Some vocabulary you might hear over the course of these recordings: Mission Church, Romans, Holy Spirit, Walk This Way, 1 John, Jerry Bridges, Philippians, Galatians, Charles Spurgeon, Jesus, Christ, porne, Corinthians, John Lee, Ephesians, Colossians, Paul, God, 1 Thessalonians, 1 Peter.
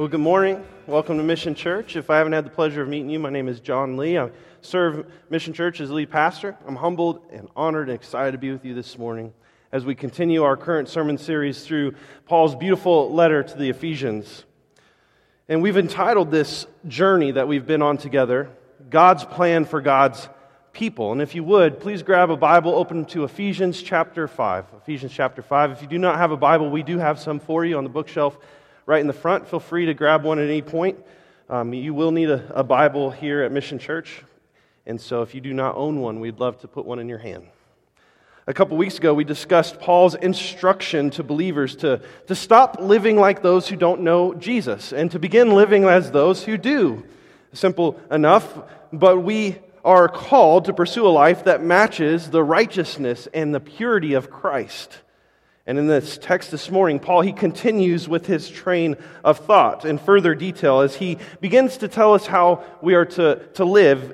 Well, good morning. Welcome to Mission Church. If I haven't had the pleasure of meeting you, my name is John Lee. I serve Mission Church as lead pastor. I'm humbled and honored and excited to be with you this morning as we continue our current sermon series through Paul's beautiful letter to the Ephesians. And we've entitled this journey that we've been on together, God's Plan for God's People. And if you would, please grab a Bible, open to Ephesians chapter 5. Ephesians chapter 5. If you do not have a Bible, we do have some for you on the bookshelf right in the front. Feel free to grab one at any point. You will need a Bible here at Mission Church, and so if you do not own one, we'd love to put one in your hand. A couple weeks ago, we discussed Paul's instruction to believers to stop living like those who don't know Jesus and to begin living as those who do. Simple enough, but we are called to pursue a life that matches the righteousness and the purity of Christ. And in this text this morning, Paul, he continues with his train of thought in further detail as he begins to tell us how we are to live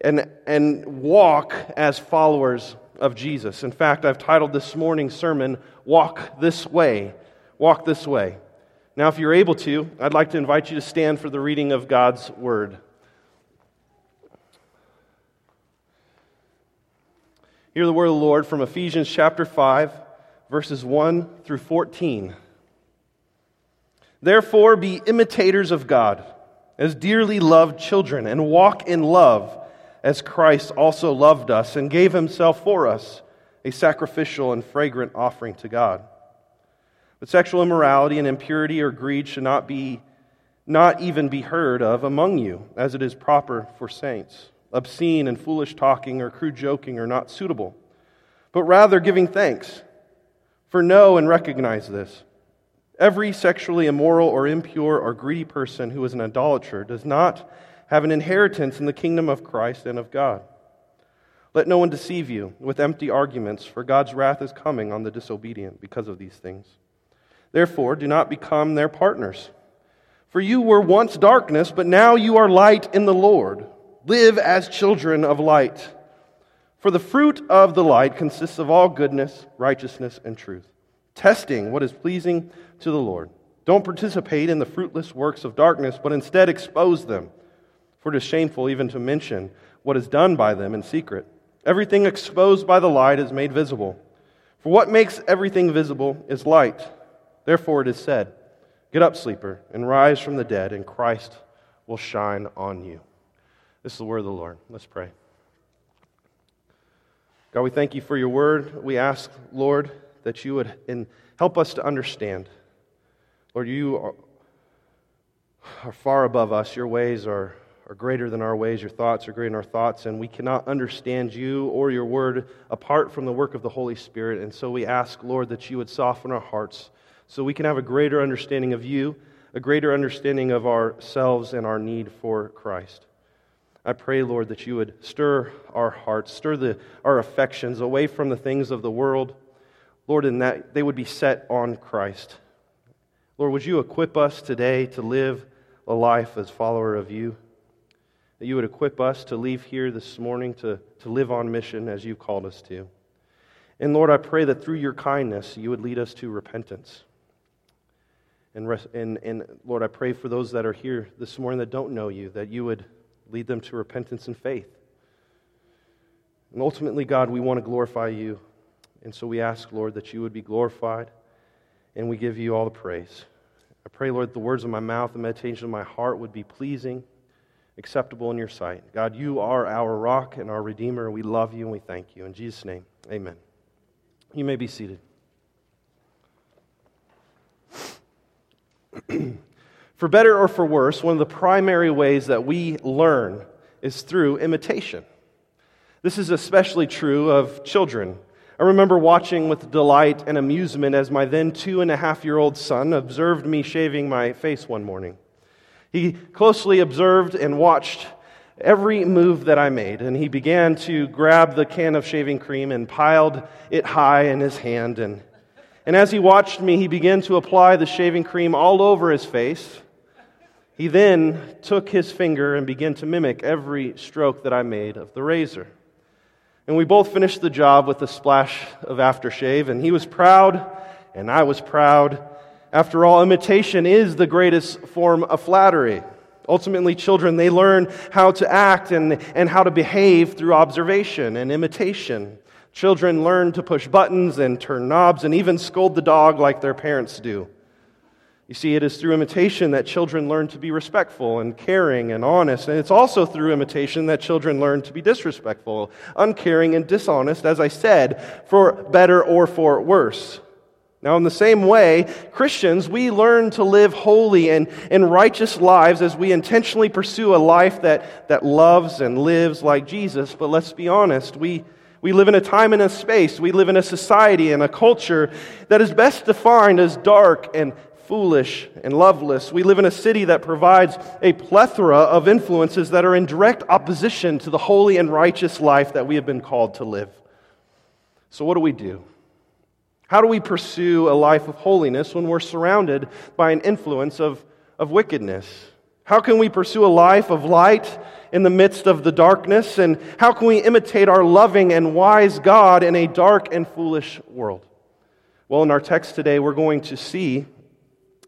and walk as followers of Jesus. In fact, I've titled this morning's sermon, Walk This Way. Walk This Way. Now, if you're able to, I'd like to invite you to stand for the reading of God's Word. Hear the word of the Lord from Ephesians chapter 5. Verses 1 through 14. Therefore, be imitators of God, as dearly loved children, and walk in love, as Christ also loved us and gave himself for us, a sacrificial and fragrant offering to God. But sexual immorality and impurity or greed should not even be heard of among you, as it is proper for saints. Obscene and foolish talking or crude joking are not suitable, but rather giving thanks. For know and recognize this, every sexually immoral or impure or greedy person who is an idolater does not have an inheritance in the kingdom of Christ and of God. Let no one deceive you with empty arguments, for God's wrath is coming on the disobedient because of these things. Therefore, do not become their partners. For you were once darkness, but now you are light in the Lord. Live as children of light. For the fruit of the light consists of all goodness, righteousness, and truth, testing what is pleasing to the Lord. Don't participate in the fruitless works of darkness, but instead expose them. For it is shameful even to mention what is done by them in secret. Everything exposed by the light is made visible. For what makes everything visible is light. Therefore it is said, "Get up, sleeper, and rise from the dead, and Christ will shine on you." This is the word of the Lord. Let's pray. God, we thank you for your word. We ask, Lord, that you would help us to understand. Lord, you are far above us. Your ways are greater than our ways. Your thoughts are greater than our thoughts. And we cannot understand you or your word apart from the work of the Holy Spirit. And so we ask, Lord, that you would soften our hearts so we can have a greater understanding of you, a greater understanding of ourselves and our need for Christ. I pray, Lord, that you would stir our hearts, stir our affections away from the things of the world, Lord, and that they would be set on Christ. Lord, would you equip us today to live a life as follower of you, that you would equip us to leave here this morning to live on mission as you've called us to. And Lord, I pray that through your kindness, you would lead us to repentance. And Lord, I pray for those that are here this morning that don't know you, that you would lead them to repentance and faith. And ultimately, God, we want to glorify you. And so we ask, Lord, that you would be glorified. And we give you all the praise. I pray, Lord, that the words of my mouth and meditation of my heart would be pleasing, acceptable in your sight. God, you are our rock and our redeemer. We love you and we thank you. In Jesus' name, amen. You may be seated. For better or for worse, one of the primary ways that we learn is through imitation. This is especially true of children. I remember watching with delight and amusement as my then 2.5-year-old son observed me shaving my face one morning. He closely observed and watched every move that I made, and he began to grab the can of shaving cream and piled it high in his hand. And as he watched me, he began to apply the shaving cream all over his face. He then took his finger and began to mimic every stroke that I made of the razor. And we both finished the job with a splash of aftershave, and he was proud, and I was proud, After all, imitation is the greatest form of flattery. Ultimately, children, they learn how to act and how to behave through observation and imitation. Children learn to push buttons and turn knobs and even scold the dog like their parents do. You see, it is through imitation that children learn to be respectful and caring and honest. And it's also through imitation that children learn to be disrespectful, uncaring, and dishonest, as I said, for better or for worse. Now, in the same way, Christians, we learn to live holy and righteous lives as we intentionally pursue a life that loves and lives like Jesus. But let's be honest, we live in a time and a space, we live in a society and a culture that is best defined as dark and foolish and loveless. We live in a city that provides a plethora of influences that are in direct opposition to the holy and righteous life that we have been called to live. So what do we do? How do we pursue a life of holiness when we're surrounded by an influence of wickedness? How can we pursue a life of light in the midst of the darkness? And how can we imitate our loving and wise God in a dark and foolish world? Well, in our text today, we're going to see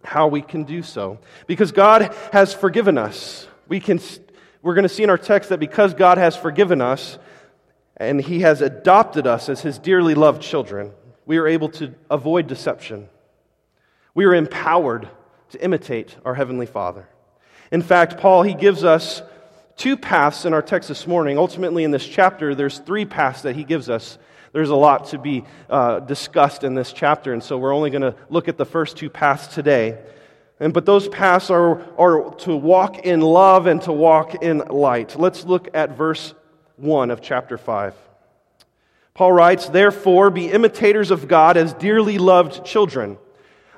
how we can do so. Because God has forgiven us. We're going to see in our text that because God has forgiven us and He has adopted us as His dearly loved children, we are able to avoid deception. We are empowered to imitate our Heavenly Father. In fact, Paul, he gives us two paths in our text this morning. Ultimately, in this chapter, there's three paths that he gives us. There's a lot to be discussed in this chapter, and so we're only going to look at the first two paths today. But those paths are to walk in love and to walk in light. Let's look at verse 1 of chapter 5. Paul writes, "Therefore, be imitators of God as dearly loved children."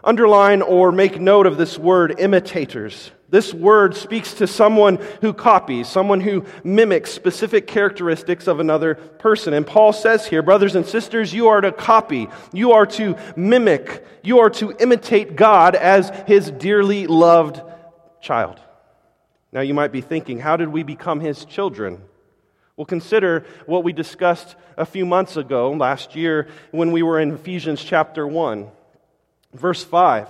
Underline or make note of this word, imitators. This word speaks to someone who copies, someone who mimics specific characteristics of another person. And Paul says here, brothers and sisters, you are to copy, you are to mimic, you are to imitate God as His dearly loved child. Now you might be thinking, how did we become His children? Well, consider what we discussed a few months ago, last year, when we were in Ephesians chapter 1, verse 5.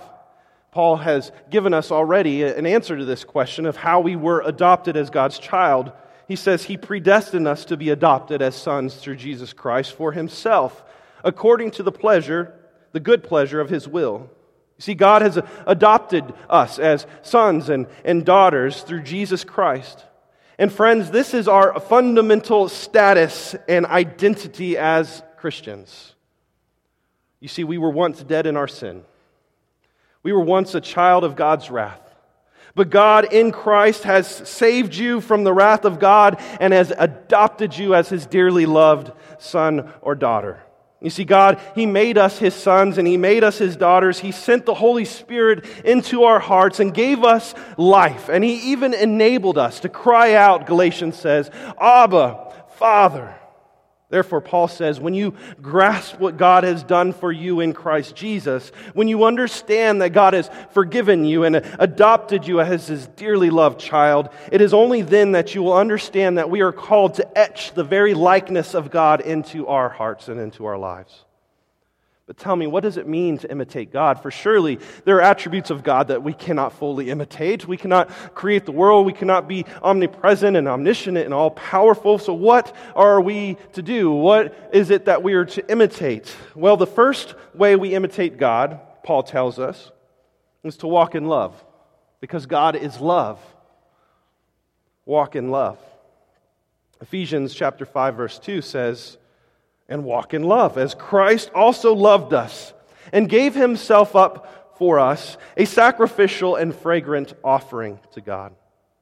Paul has given us already an answer to this question of how we were adopted as God's child. He says He predestined us to be adopted as sons through Jesus Christ for Himself, according to the good pleasure of His will. You see, God has adopted us as sons and daughters through Jesus Christ. And friends, this is our fundamental status and identity as Christians. You see, we were once dead in our sin. We were once a child of God's wrath. But God in Christ has saved you from the wrath of God and has adopted you as His dearly loved son or daughter. You see, God, He made us His sons and He made us His daughters. He sent the Holy Spirit into our hearts and gave us life. And He even enabled us to cry out, Galatians says, "Abba, Father." Therefore, Paul says, when you grasp what God has done for you in Christ Jesus, when you understand that God has forgiven you and adopted you as His dearly loved child, it is only then that you will understand that we are called to etch the very likeness of God into our hearts and into our lives. But tell me, what does it mean to imitate God? For surely there are attributes of God that we cannot fully imitate. We cannot create the world. We cannot be omnipresent and omniscient and all-powerful. So what are we to do? What is it that we are to imitate? Well, the first way we imitate God, Paul tells us, is to walk in love, because God is love. Walk in love. Ephesians chapter 5, verse 2 says, "And walk in love, as Christ also loved us and gave Himself up for us, a sacrificial and fragrant offering to God."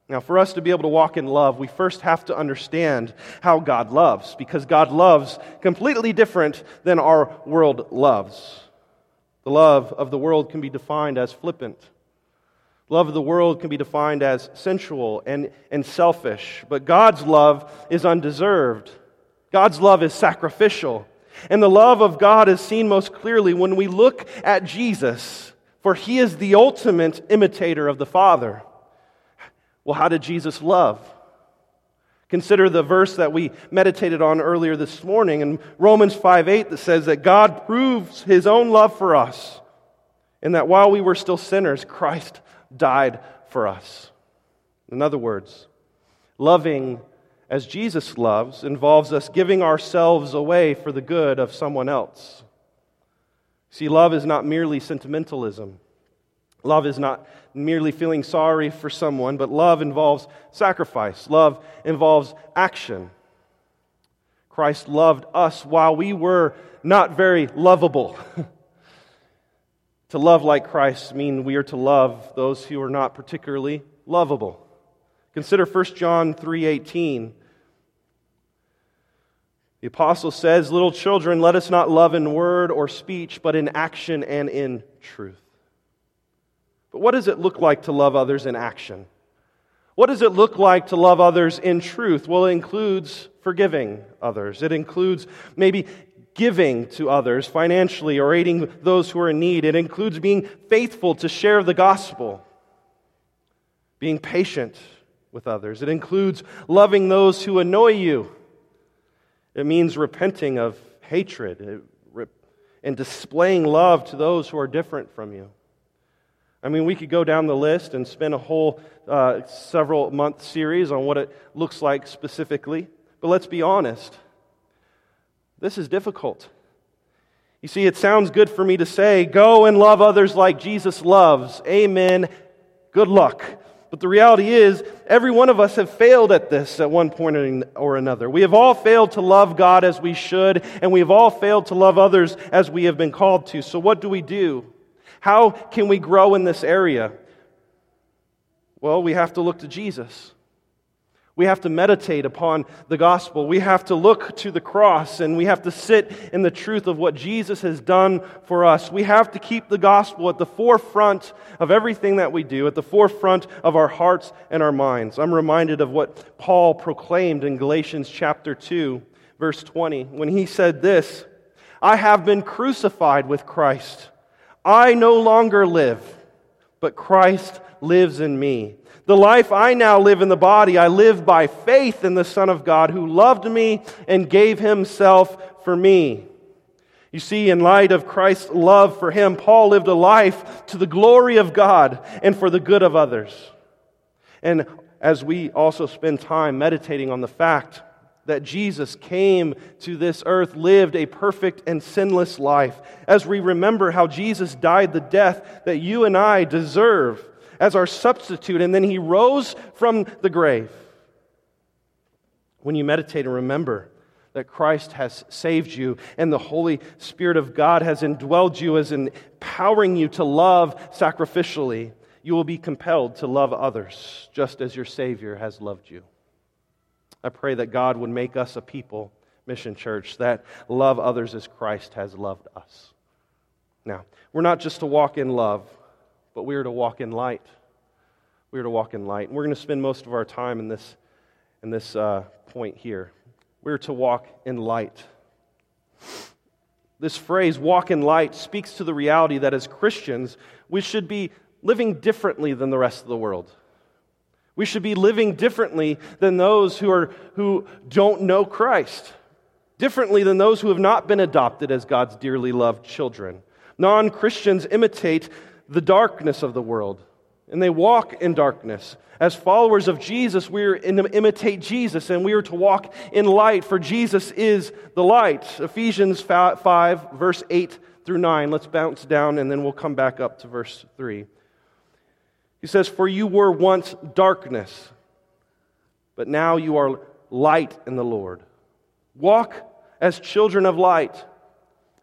Now, for us to be able to walk in love, we first have to understand how God loves, because God loves completely different than our world loves. The love of the world can be defined as flippant. Love of the world can be defined as sensual and selfish, but God's love is undeserved. God's love is sacrificial. And the love of God is seen most clearly when we look at Jesus, for He is the ultimate imitator of the Father. Well, how did Jesus love? Consider the verse that we meditated on earlier this morning in Romans 5:8 that says that God proves His own love for us in that while we were still sinners, Christ died for us. In other words, loving as Jesus loves involves us giving ourselves away for the good of someone else. See, love is not merely sentimentalism. Love is not merely feeling sorry for someone, but love involves sacrifice. Love involves action. Christ loved us while we were not very lovable. To love like Christ means we are to love those who are not particularly lovable. Consider 1 John 3:18. The apostle says, "Little children, let us not love in word or speech, but in action and in truth." But what does it look like to love others in action? What does it look like to love others in truth? Well, it includes forgiving others. It includes maybe giving to others financially or aiding those who are in need. It includes being faithful to share the gospel, being patient with others. It includes loving those who annoy you. It means repenting of hatred and displaying love to those who are different from you. I mean, we could go down the list and spend a whole several-month series on what it looks like specifically. But let's be honest. This is difficult. You see, it sounds good for me to say, go and love others like Jesus loves. Amen. Good luck. But the reality is, every one of us have failed at this at one point or another. We have all failed to love God as we should, and we have all failed to love others as we have been called to. So what do we do? How can we grow in this area? Well, we have to look to Jesus. We have to meditate upon the gospel. We have to look to the cross, and we have to sit in the truth of what Jesus has done for us. We have to keep the gospel at the forefront of everything that we do, at the forefront of our hearts and our minds. I'm reminded of what Paul proclaimed in Galatians chapter 2, verse 20, when he said this, "I have been crucified with Christ. I no longer live, but Christ lives in me. The life I now live in the body, I live by faith in the Son of God who loved me and gave Himself for me." You see, in light of Christ's love for him, Paul lived a life to the glory of God and for the good of others. And as we also spend time meditating on the fact that Jesus came to this earth, lived a perfect and sinless life, as we remember how Jesus died the death that you and I deserve as our substitute, and then He rose from the grave. When you meditate and remember that Christ has saved you and the Holy Spirit of God has indwelled you, as empowering you to love sacrificially, you will be compelled to love others just as your Savior has loved you. I pray that God would make us a people, Mission Church, that love others as Christ has loved us. Now, we're not just to walk in love, but we are to walk in light. We are to walk in light. And we're going to spend most of our time in this point here. We're to walk in light. This phrase, walk in light, speaks to the reality that as Christians, we should be living differently than the rest of the world. We should be living differently than those who don't know Christ, differently than those who have not been adopted as God's dearly loved children. Non-Christians imitate the darkness of the world, and they walk in darkness. As followers of Jesus, we are to imitate Jesus, and we are to walk in light, for Jesus is the light. Ephesians 5, verse 8 through 9. Let's bounce down, and then we'll come back up to verse 3. He says, "For you were once darkness, but now you are light in the Lord. Walk as children of light,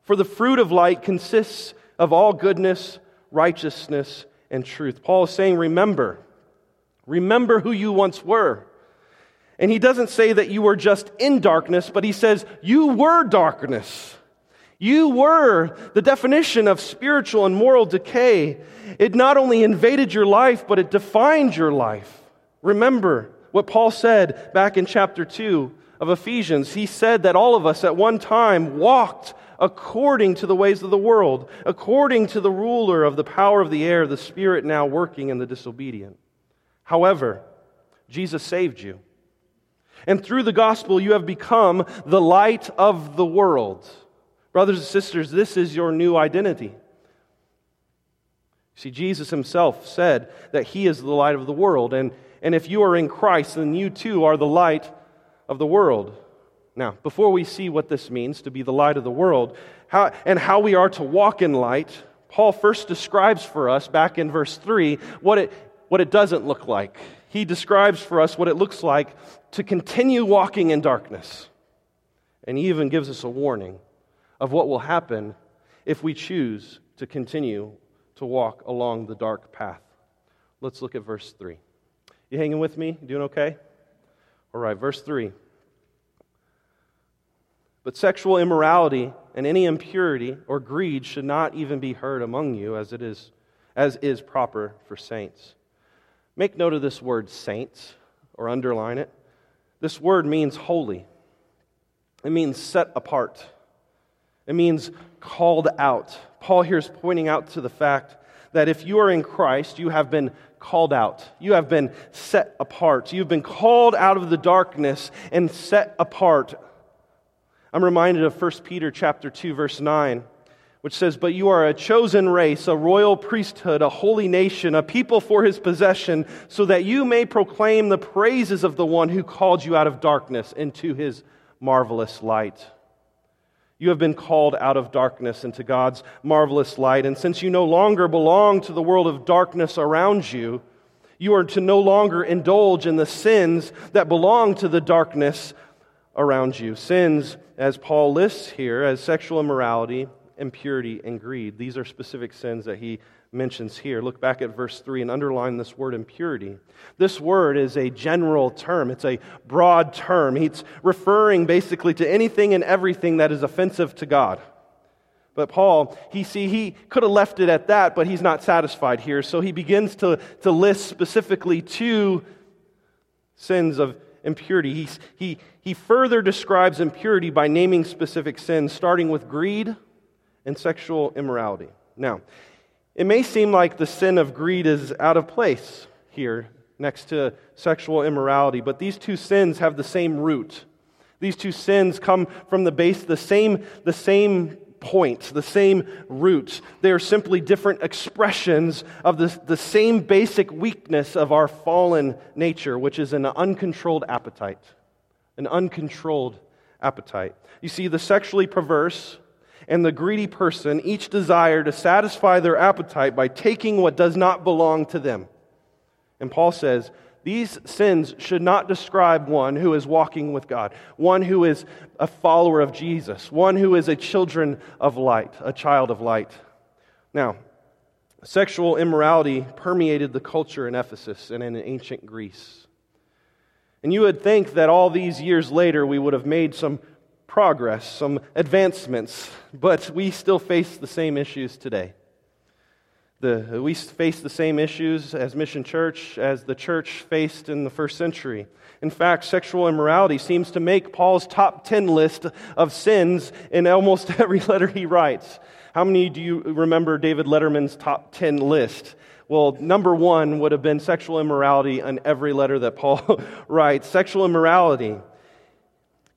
for the fruit of light consists of all goodness, righteousness, and truth." Paul is saying, remember who you once were. And he doesn't say that you were just in darkness, but he says, you were darkness. You were the definition of spiritual and moral decay. It not only invaded your life, but it defined your life. Remember what Paul said back in chapter 2 of Ephesians. He said that all of us at one time walked according to the ways of the world, according to the ruler of the power of the air, the spirit now working in the disobedient. However, Jesus saved you. And through the gospel, you have become the light of the world. Brothers and sisters, this is your new identity. See, Jesus himself said that he is the light of the world, and if you are in Christ, then you too are the light of the world. Now, before we see what this means to be the light of the world, how we are to walk in light, Paul first describes for us, back in verse 3, what it doesn't look like. He describes for us what it looks like to continue walking in darkness. And he even gives us a warning of what will happen if we choose to continue to walk along the dark path. Let's look at verse 3. You hanging with me? Doing okay? All right, verse 3. But sexual immorality and any impurity or greed should not even be heard among you, as is proper for saints. Make note of this word saints, or underline it. This word means holy. It means set apart. It means called out. Paul here is pointing out to the fact that if you are in Christ, you have been called out. You have been set apart. You've been called out of the darkness and set apart. I'm reminded of 1 Peter chapter 2, verse 9, which says, "But you are a chosen race, a royal priesthood, a holy nation, a people for his possession, so that you may proclaim the praises of the one who called you out of darkness into his marvelous light." You have been called out of darkness into God's marvelous light. And since you no longer belong to the world of darkness around you, you are to no longer indulge in the sins that belong to the darkness around you. Sins, as Paul lists here, as sexual immorality, impurity, and greed. These are specific sins that he mentions here. Look back at verse 3 and underline this word impurity. This word is a general term. It's a broad term. It's referring basically to anything and everything that is offensive to God. But Paul, he could have left it at that, but he's not satisfied here. So he begins to list specifically two sins of impurity. He further describes impurity by naming specific sins, starting with greed and sexual immorality. Now, it may seem like the sin of greed is out of place here next to sexual immorality, but these two sins have the same root. These two sins come from the same point, the same root. They are simply different expressions of the same basic weakness of our fallen nature, which is an uncontrolled appetite. An uncontrolled appetite. You see, the sexually perverse and the greedy person each desire to satisfy their appetite by taking what does not belong to them. And Paul says, these sins should not describe one who is walking with God, one who is a follower of Jesus, one who is a child of light. Now, sexual immorality permeated the culture in Ephesus and in ancient Greece. And you would think that all these years later we would have made some progress, some advancements, but we still face the same issues today. We face the same issues as Mission Church, as the church faced in the first century. In fact, sexual immorality seems to make Paul's top 10 list of sins in almost every letter he writes. How many do you remember David Letterman's top 10 list? Well, number 1 would have been sexual immorality in every letter that Paul writes. Sexual immorality.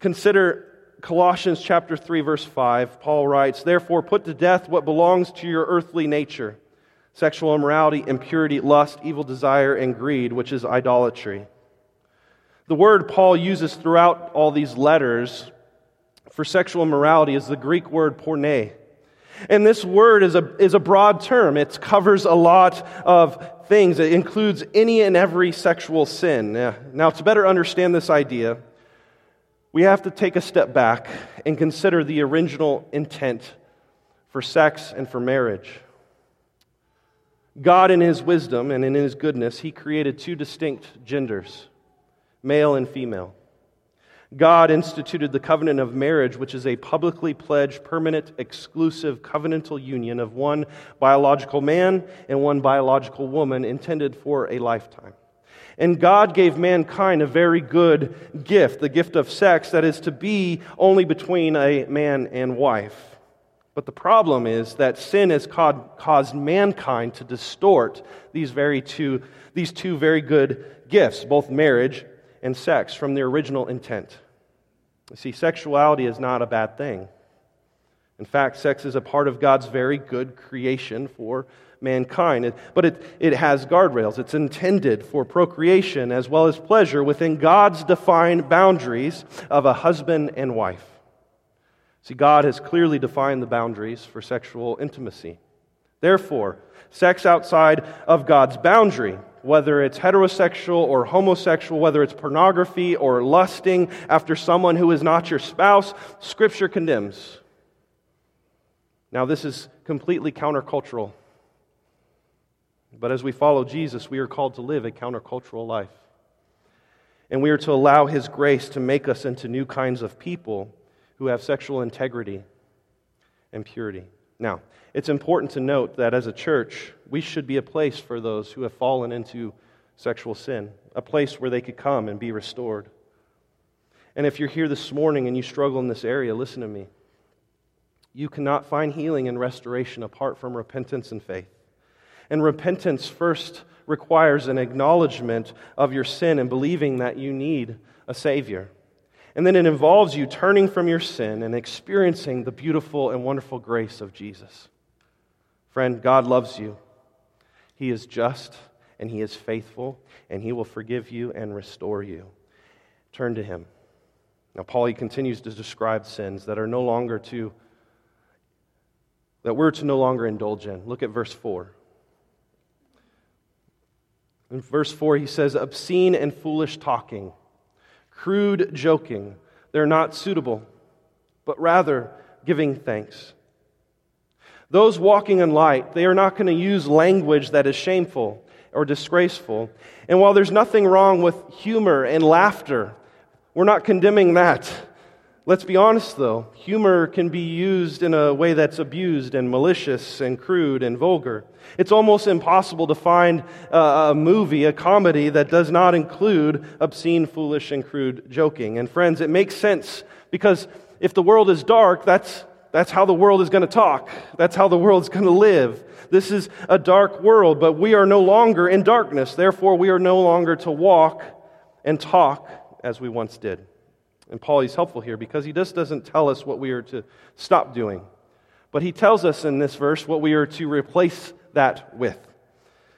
Consider Colossians chapter 3, verse 5, Paul writes, "Therefore put to death what belongs to your earthly nature, sexual immorality, impurity, lust, evil desire, and greed, which is idolatry." The word Paul uses throughout all these letters for sexual immorality is the Greek word porne. And this word is a broad term. It covers a lot of things. It includes any and every sexual sin. Now, to better understand this idea, we have to take a step back and consider the original intent for sex and for marriage. God, in His wisdom and in His goodness, He created two distinct genders, male and female. God instituted the covenant of marriage, which is a publicly pledged, permanent, exclusive, covenantal union of one biological man and one biological woman intended for a lifetime. And God gave mankind a very good gift, the gift of sex that is to be only between a man and wife. But the problem is that sin has caused mankind to distort these two very good gifts, both marriage and sex, from their original intent. You see, sexuality is not a bad thing. In fact, sex is a part of God's very good creation for mankind. But it has guardrails. It's intended for procreation as well as pleasure within God's defined boundaries of a husband and wife. See, God has clearly defined the boundaries for sexual intimacy. Therefore, sex outside of God's boundary, whether it's heterosexual or homosexual, whether it's pornography or lusting after someone who is not your spouse, Scripture condemns. Now, this is completely countercultural. But as we follow Jesus, we are called to live a countercultural life. And we are to allow His grace to make us into new kinds of people who have sexual integrity and purity. Now, it's important to note that as a church, we should be a place for those who have fallen into sexual sin, a place where they could come and be restored. And if you're here this morning and you struggle in this area, listen to me. You cannot find healing and restoration apart from repentance and faith. And repentance first requires an acknowledgement of your sin and believing that you need a Savior. And then it involves you turning from your sin and experiencing the beautiful and wonderful grace of Jesus. Friend, God loves you. He is just and He is faithful, and He will forgive you and restore you. Turn to Him. Now, Paul, he continues to describe sins that we're to no longer indulge in. Look at verse 4. In verse 4, he says, obscene and foolish talking, crude joking, they're not suitable, but rather giving thanks. Those walking in light, they are not going to use language that is shameful or disgraceful. And while there's nothing wrong with humor and laughter, we're not condemning that. Let's be honest, though. Humor can be used in a way that's abused and malicious and crude and vulgar. It's almost impossible to find a movie, a comedy, that does not include obscene, foolish, and crude joking. And friends, it makes sense, because if the world is dark, that's how the world is going to talk. That's how the world's going to live. This is a dark world, but we are no longer in darkness. Therefore, we are no longer to walk and talk as we once did. And Paul is helpful here, because he just doesn't tell us what we are to stop doing. But he tells us in this verse what we are to replace that with.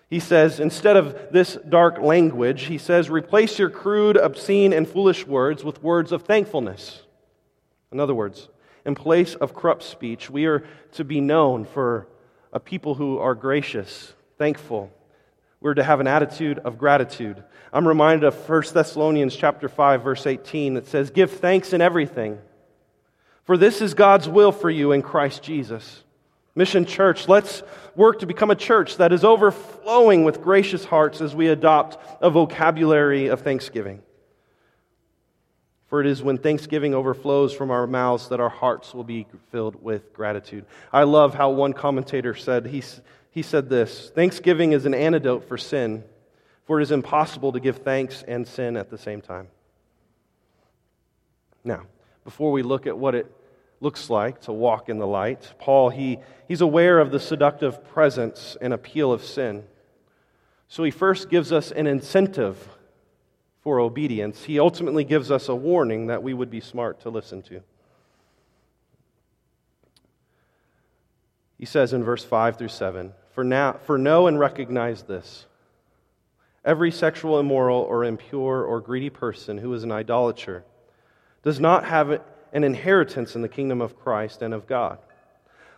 He says, instead of this dark language, he says, replace your crude, obscene, and foolish words with words of thankfulness. In other words, in place of corrupt speech, we are to be known for a people who are gracious, thankful. We're to have an attitude of gratitude. I'm reminded of 1 Thessalonians chapter 5, verse 18, that says, give thanks in everything, for this is God's will for you in Christ Jesus. Mission Church, let's work to become a church that is overflowing with gracious hearts as we adopt a vocabulary of thanksgiving. For it is when thanksgiving overflows from our mouths that our hearts will be filled with gratitude. I love how one commentator said, he said this, thanksgiving is an antidote for sin, for it is impossible to give thanks and sin at the same time. Now, before we look at what it looks like to walk in the light, Paul, he's aware of the seductive presence and appeal of sin. So he first gives us an incentive for obedience. He ultimately gives us a warning that we would be smart to listen to. He says in verse 5 through 7, For know and recognize this, every sexual, immoral, or impure, or greedy person who is an idolater does not have an inheritance in the kingdom of Christ and of God.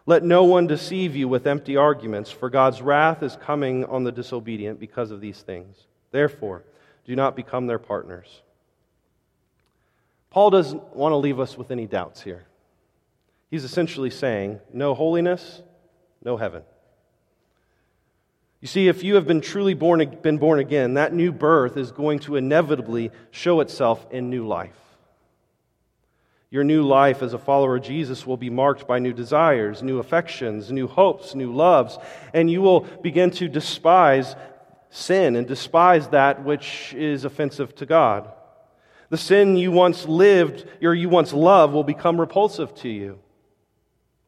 Let no one deceive you with empty arguments, for God's wrath is coming on the disobedient because of these things. Therefore, do not become their partners. Paul doesn't want to leave us with any doubts here. He's essentially saying, no holiness, no heaven. You see, if you have been born again, that new birth is going to inevitably show itself in new life. Your new life as a follower of Jesus will be marked by new desires, new affections, new hopes, new loves, and you will begin to despise sin and despise that which is offensive to God. The sin you once lived or you once loved will become repulsive to you.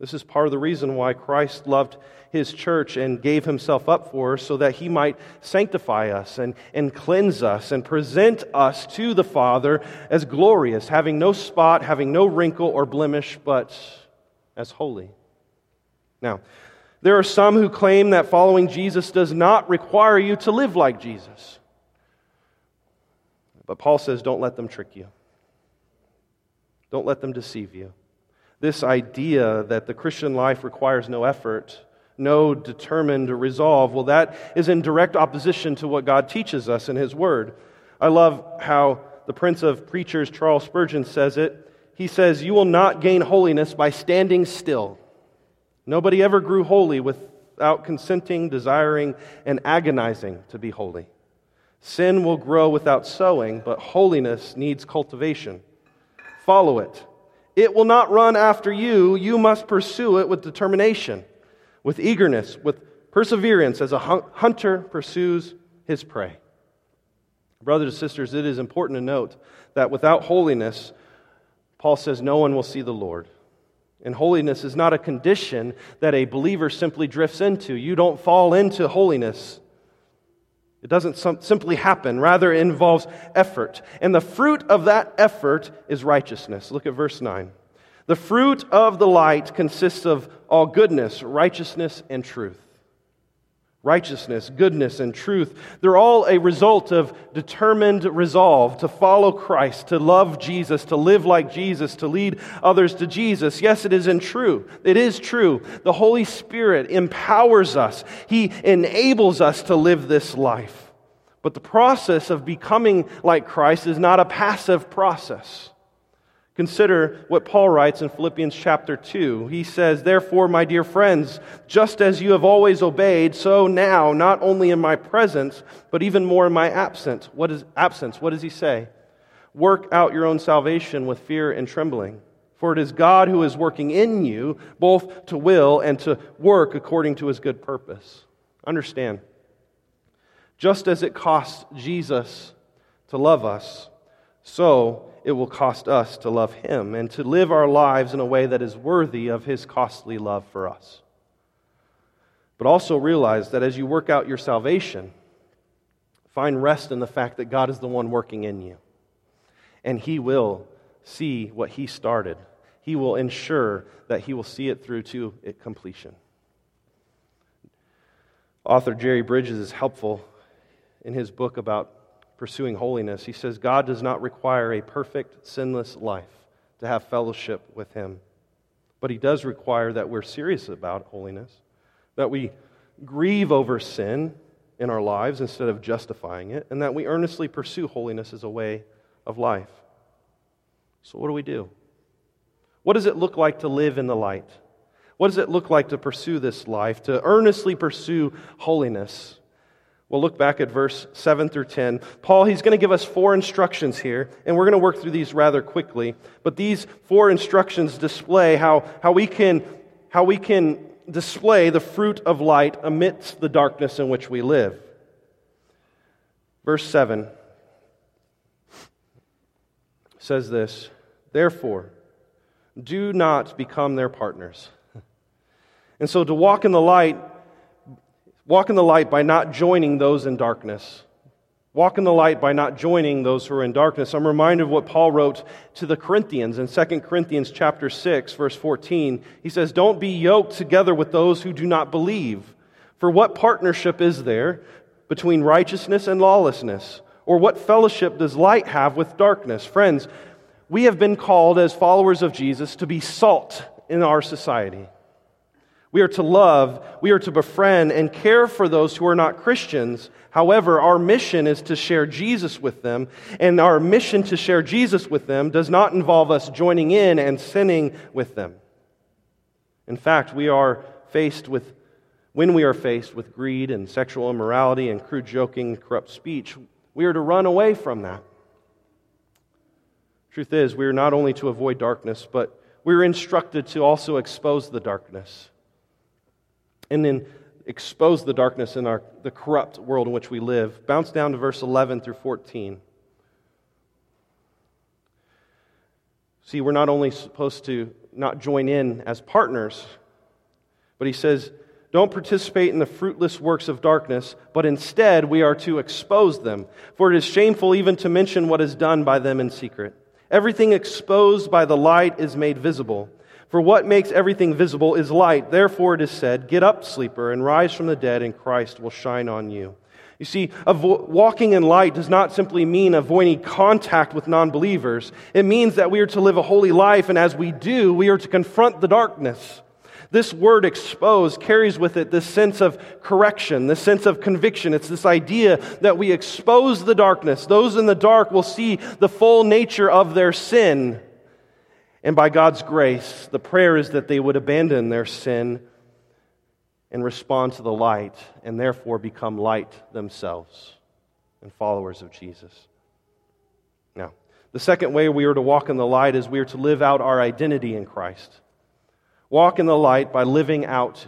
This is part of the reason why Christ loved His church and gave Himself up for us, so that He might sanctify us and cleanse us and present us to the Father as glorious, having no spot, having no wrinkle or blemish, but as holy. Now, There are some who claim that following Jesus does not require you to live like Jesus. But Paul says, don't let them trick you. Don't let them deceive you. This idea that the Christian life requires no effort, no determined resolve, well, that is in direct opposition to what God teaches us in His Word. I love how the Prince of Preachers, Charles Spurgeon, says it. He says, you will not gain holiness by standing still. Nobody ever grew holy without consenting, desiring, and agonizing to be holy. Sin will grow without sowing, but holiness needs cultivation. Follow it. It will not run after you. You must pursue it with determination, with eagerness, with perseverance, as a hunter pursues his prey. Brothers and sisters, it is important to note that without holiness, Paul says, no one will see the Lord. And holiness is not a condition that a believer simply drifts into. You don't fall into holiness. It doesn't simply happen. Rather, it involves effort. And the fruit of that effort is righteousness. Look at verse 9. The fruit of the light consists of all goodness, righteousness, and truth. Righteousness, goodness, and truth. They're all a result of determined resolve to follow Christ, to love Jesus, to live like Jesus, to lead others to Jesus. Yes, it is true. It is true. The Holy Spirit empowers us. He enables us to live this life. But the process of becoming like Christ is not a passive process. Consider what Paul writes in Philippians chapter 2. He says, therefore, my dear friends, just as you have always obeyed, so now, not only in my presence, but even more in my absence. What does he say? Work out your own salvation with fear and trembling. For it is God who is working in you, both to will and to work according to His good purpose. Understand, just as it cost Jesus to love us, so it will cost us to love Him and to live our lives in a way that is worthy of His costly love for us. But also realize that as you work out your salvation, find rest in the fact that God is the one working in you. And He will see what He started. He will ensure that He will see it through to its completion. Author Jerry Bridges is helpful in his book about pursuing holiness. He says, God does not require a perfect, sinless life to have fellowship with Him. But He does require that we're serious about holiness, that we grieve over sin in our lives instead of justifying it, and that we earnestly pursue holiness as a way of life. So what do? What does it look like to live in the light? What does it look like to pursue this life, to earnestly pursue holiness? We'll look back at verse 7 through 10. Paul, he's going to give us four instructions here, and we're going to work through these rather quickly. But these four instructions display how we can display the fruit of light amidst the darkness in which we live. Verse 7 says this, therefore, do not become their partners. And so to walk in the light by not joining those in darkness. Walk in the light by not joining those who are in darkness. I'm reminded of what Paul wrote to the Corinthians in 2 Corinthians chapter 6, verse 14. He says, don't be yoked together with those who do not believe. For what partnership is there between righteousness and lawlessness? Or what fellowship does light have with darkness? Friends, we have been called as followers of Jesus to be salt in our society. We are to love, we are to befriend and care for those who are not Christians. However, our mission is to share Jesus with them, and our mission to share Jesus with them does not involve us joining in and sinning with them. In fact, when we are faced with greed and sexual immorality and crude joking and corrupt speech, we are to run away from that. Truth is, we are not only to avoid darkness, but we are instructed to also expose the darkness. And then expose the darkness in the corrupt world in which we live. Bounce down to verse 11 through 14. See, we're not only supposed to not join in as partners, but he says, don't participate in the fruitless works of darkness, but instead we are to expose them. For it is shameful even to mention what is done by them in secret. Everything exposed by the light is made visible. For what makes everything visible is light. Therefore it is said, get up, sleeper, and rise from the dead, and Christ will shine on you. You see, walking in light does not simply mean avoiding contact with non-believers. It means that we are to live a holy life, and as we do, we are to confront the darkness. This word expose carries with it this sense of correction, this sense of conviction. It's this idea that we expose the darkness. Those in the dark will see the full nature of their sin. And by God's grace, the prayer is that they would abandon their sin and respond to the light, and therefore become light themselves and followers of Jesus. Now, the second way we are to walk in the light is we are to live out our identity in Christ. Walk in the light by living out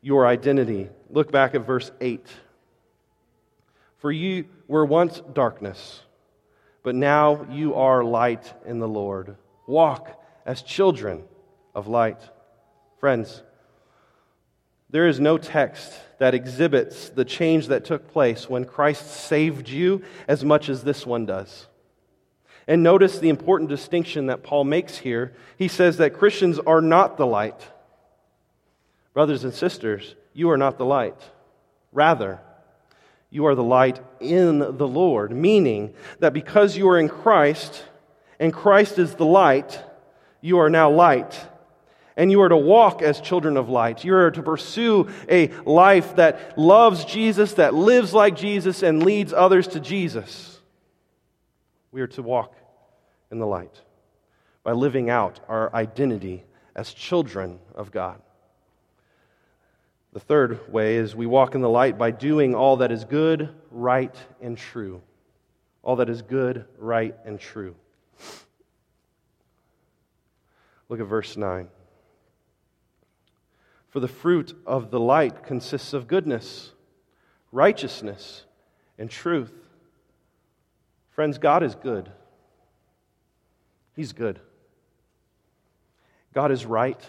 your identity. Look back at verse 8. For you were once darkness, but now you are light in the Lord. Walk as children of light. Friends, there is no text that exhibits the change that took place when Christ saved you as much as this one does. And notice the important distinction that Paul makes here. He says that Christians are not the light. Brothers and sisters, you are not the light. Rather, you are the light in the Lord, meaning that because you are in Christ, and Christ is the light, you are now light. And you are to walk as children of light. You are to pursue a life that loves Jesus, that lives like Jesus, and leads others to Jesus. We are to walk in the light by living out our identity as children of God. The third way is we walk in the light by doing all that is good, right, and true. All that is good, right, and true. Look at verse 9. For the fruit of the light consists of goodness, righteousness, and truth. Friends, God is good. He's good. God is right.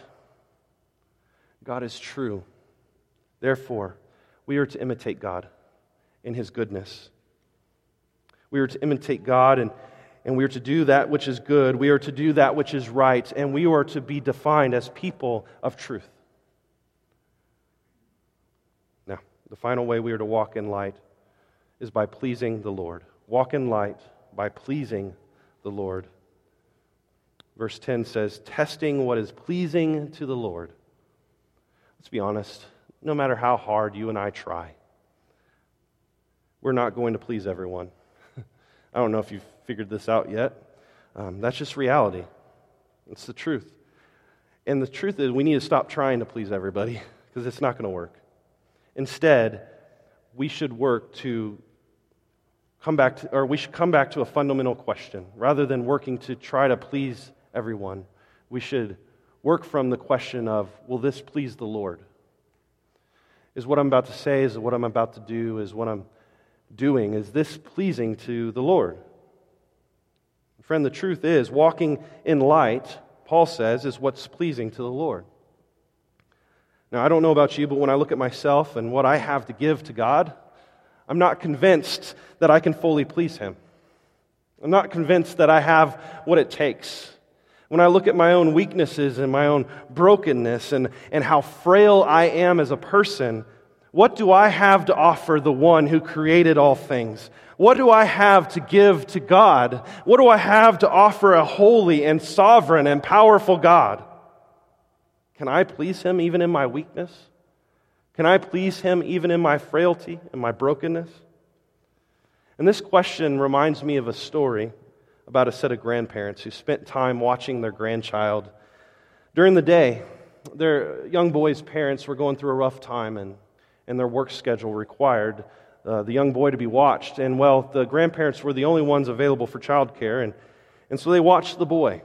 God is true. Therefore, we are to imitate God in His goodness. We are to imitate God, and we are to do that which is good. We are to do that which is right. And we are to be defined as people of truth. Now, the final way we are to walk in light is by pleasing the Lord. Walk in light by pleasing the Lord. Verse 10 says, testing what is pleasing to the Lord. Let's be honest, no matter how hard you and I try, we're not going to please everyone. I don't know if you've figured this out yet. That's just reality. It's the truth. And the truth is we need to stop trying to please everybody because it's not going to work. Instead, we should work to come back to a fundamental question. Rather than working to try to please everyone, we should work from the question of, will this please the Lord? Is what I'm about to say, is what I'm about to do, is what I'm doing, is this pleasing to the Lord? Friend, the truth is, walking in light, Paul says, is what's pleasing to the Lord. Now, I don't know about you, but when I look at myself and what I have to give to God, I'm not convinced that I can fully please Him. I'm not convinced that I have what it takes. When I look at my own weaknesses and my own brokenness and how frail I am as a person, what do I have to offer the one who created all things? What do I have to give to God? What do I have to offer a holy and sovereign and powerful God? Can I please Him even in my weakness? Can I please Him even in my frailty and my brokenness? And this question reminds me of a story about a set of grandparents who spent time watching their grandchild. During the day, their young boy's parents were going through a rough time, and their work schedule required the young boy to be watched. And, well, the grandparents were the only ones available for childcare, and so they watched the boy.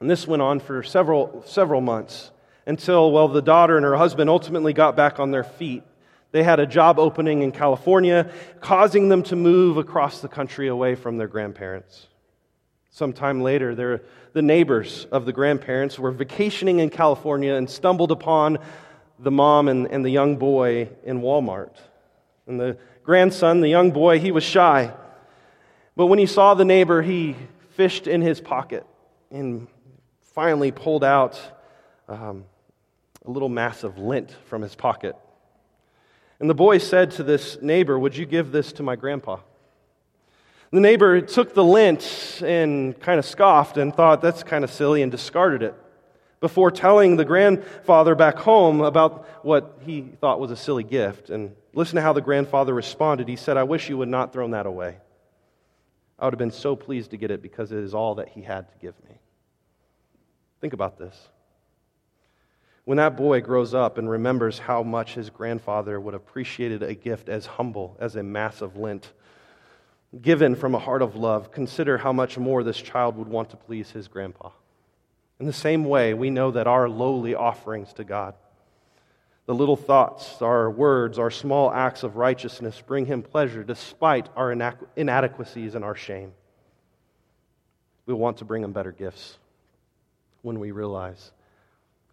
And this went on for several months. Until, well, the daughter and her husband ultimately got back on their feet. They had a job opening in California, causing them to move across the country away from their grandparents. Sometime later, the neighbors of the grandparents were vacationing in California and stumbled upon the mom and the young boy in Walmart. And the grandson, the young boy, he was shy. But when he saw the neighbor, he fished in his pocket and finally pulled out a little mass of lint from his pocket. And the boy said to this neighbor, "Would you give this to my grandpa?" The neighbor took the lint and kind of scoffed and thought, that's kind of silly, and discarded it before telling the grandfather back home about what he thought was a silly gift. And listen to how the grandfather responded. He said, "I wish you would not thrown that away. I would have been so pleased to get it because it is all that he had to give me." Think about this. When that boy grows up and remembers how much his grandfather would have appreciated a gift as humble as a mass of lint, given from a heart of love, consider how much more this child would want to please his grandpa. In the same way, we know that our lowly offerings to God, the little thoughts, our words, our small acts of righteousness bring Him pleasure despite our inadequacies and our shame. We want to bring Him better gifts when we realize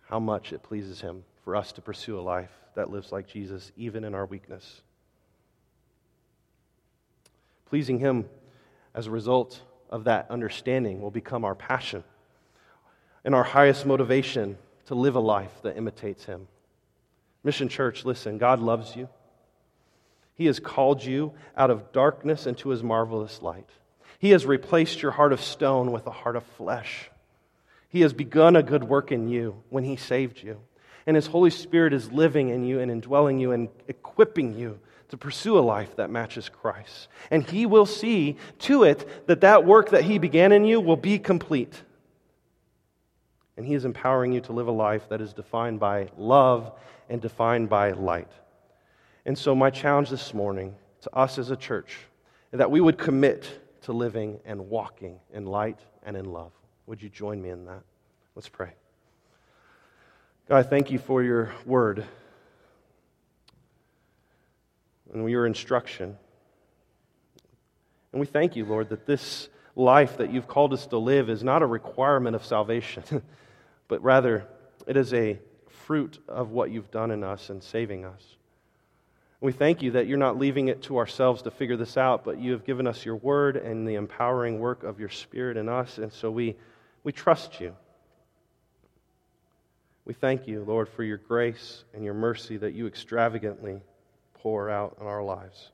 how much it pleases Him for us to pursue a life that lives like Jesus, even in our weakness. Pleasing Him as a result of that understanding will become our passion and our highest motivation to live a life that imitates Him. Mission Church, listen, God loves you. He has called you out of darkness into His marvelous light. He has replaced your heart of stone with a heart of flesh. He has begun a good work in you when He saved you. And His Holy Spirit is living in you and indwelling you and equipping you to pursue a life that matches Christ. And He will see to it that that work that He began in you will be complete. And He is empowering you to live a life that is defined by love and defined by light. And so my challenge this morning to us as a church is that we would commit to living and walking in light and in love. Would you join me in that? Let's pray. God, I thank You for Your word and Your instruction. And we thank You, Lord, that this life that You've called us to live is not a requirement of salvation, but rather it is a fruit of what You've done in us and saving us. We thank You that You're not leaving it to ourselves to figure this out, but You have given us Your word and the empowering work of Your Spirit in us, and so we trust You. We thank You, Lord, for Your grace and Your mercy that You extravagantly pour out on our lives.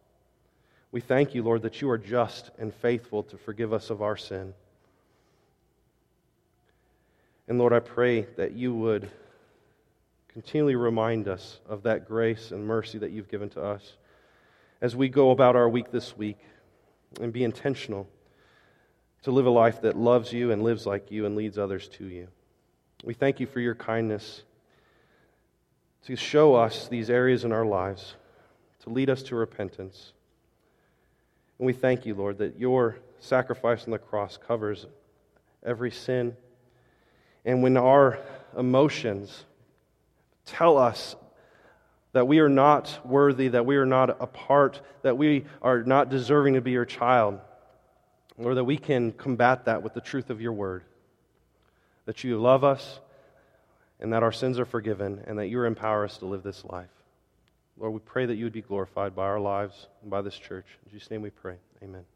We thank You, Lord, that You are just and faithful to forgive us of our sin. And Lord, I pray that You would continually remind us of that grace and mercy that You've given to us as we go about our week this week, and be intentional to live a life that loves You and lives like You and leads others to You. We thank You for Your kindness to show us these areas in our lives, to lead us to repentance. And we thank You, Lord, that Your sacrifice on the cross covers every sin. And when our emotions tell us that we are not worthy, that we are not a part, that we are not deserving to be Your child, Lord, that we can combat that with the truth of Your word, that You love us and that our sins are forgiven and that You empower us to live this life. Lord, we pray that You would be glorified by our lives and by this church. In Jesus' name we pray. Amen.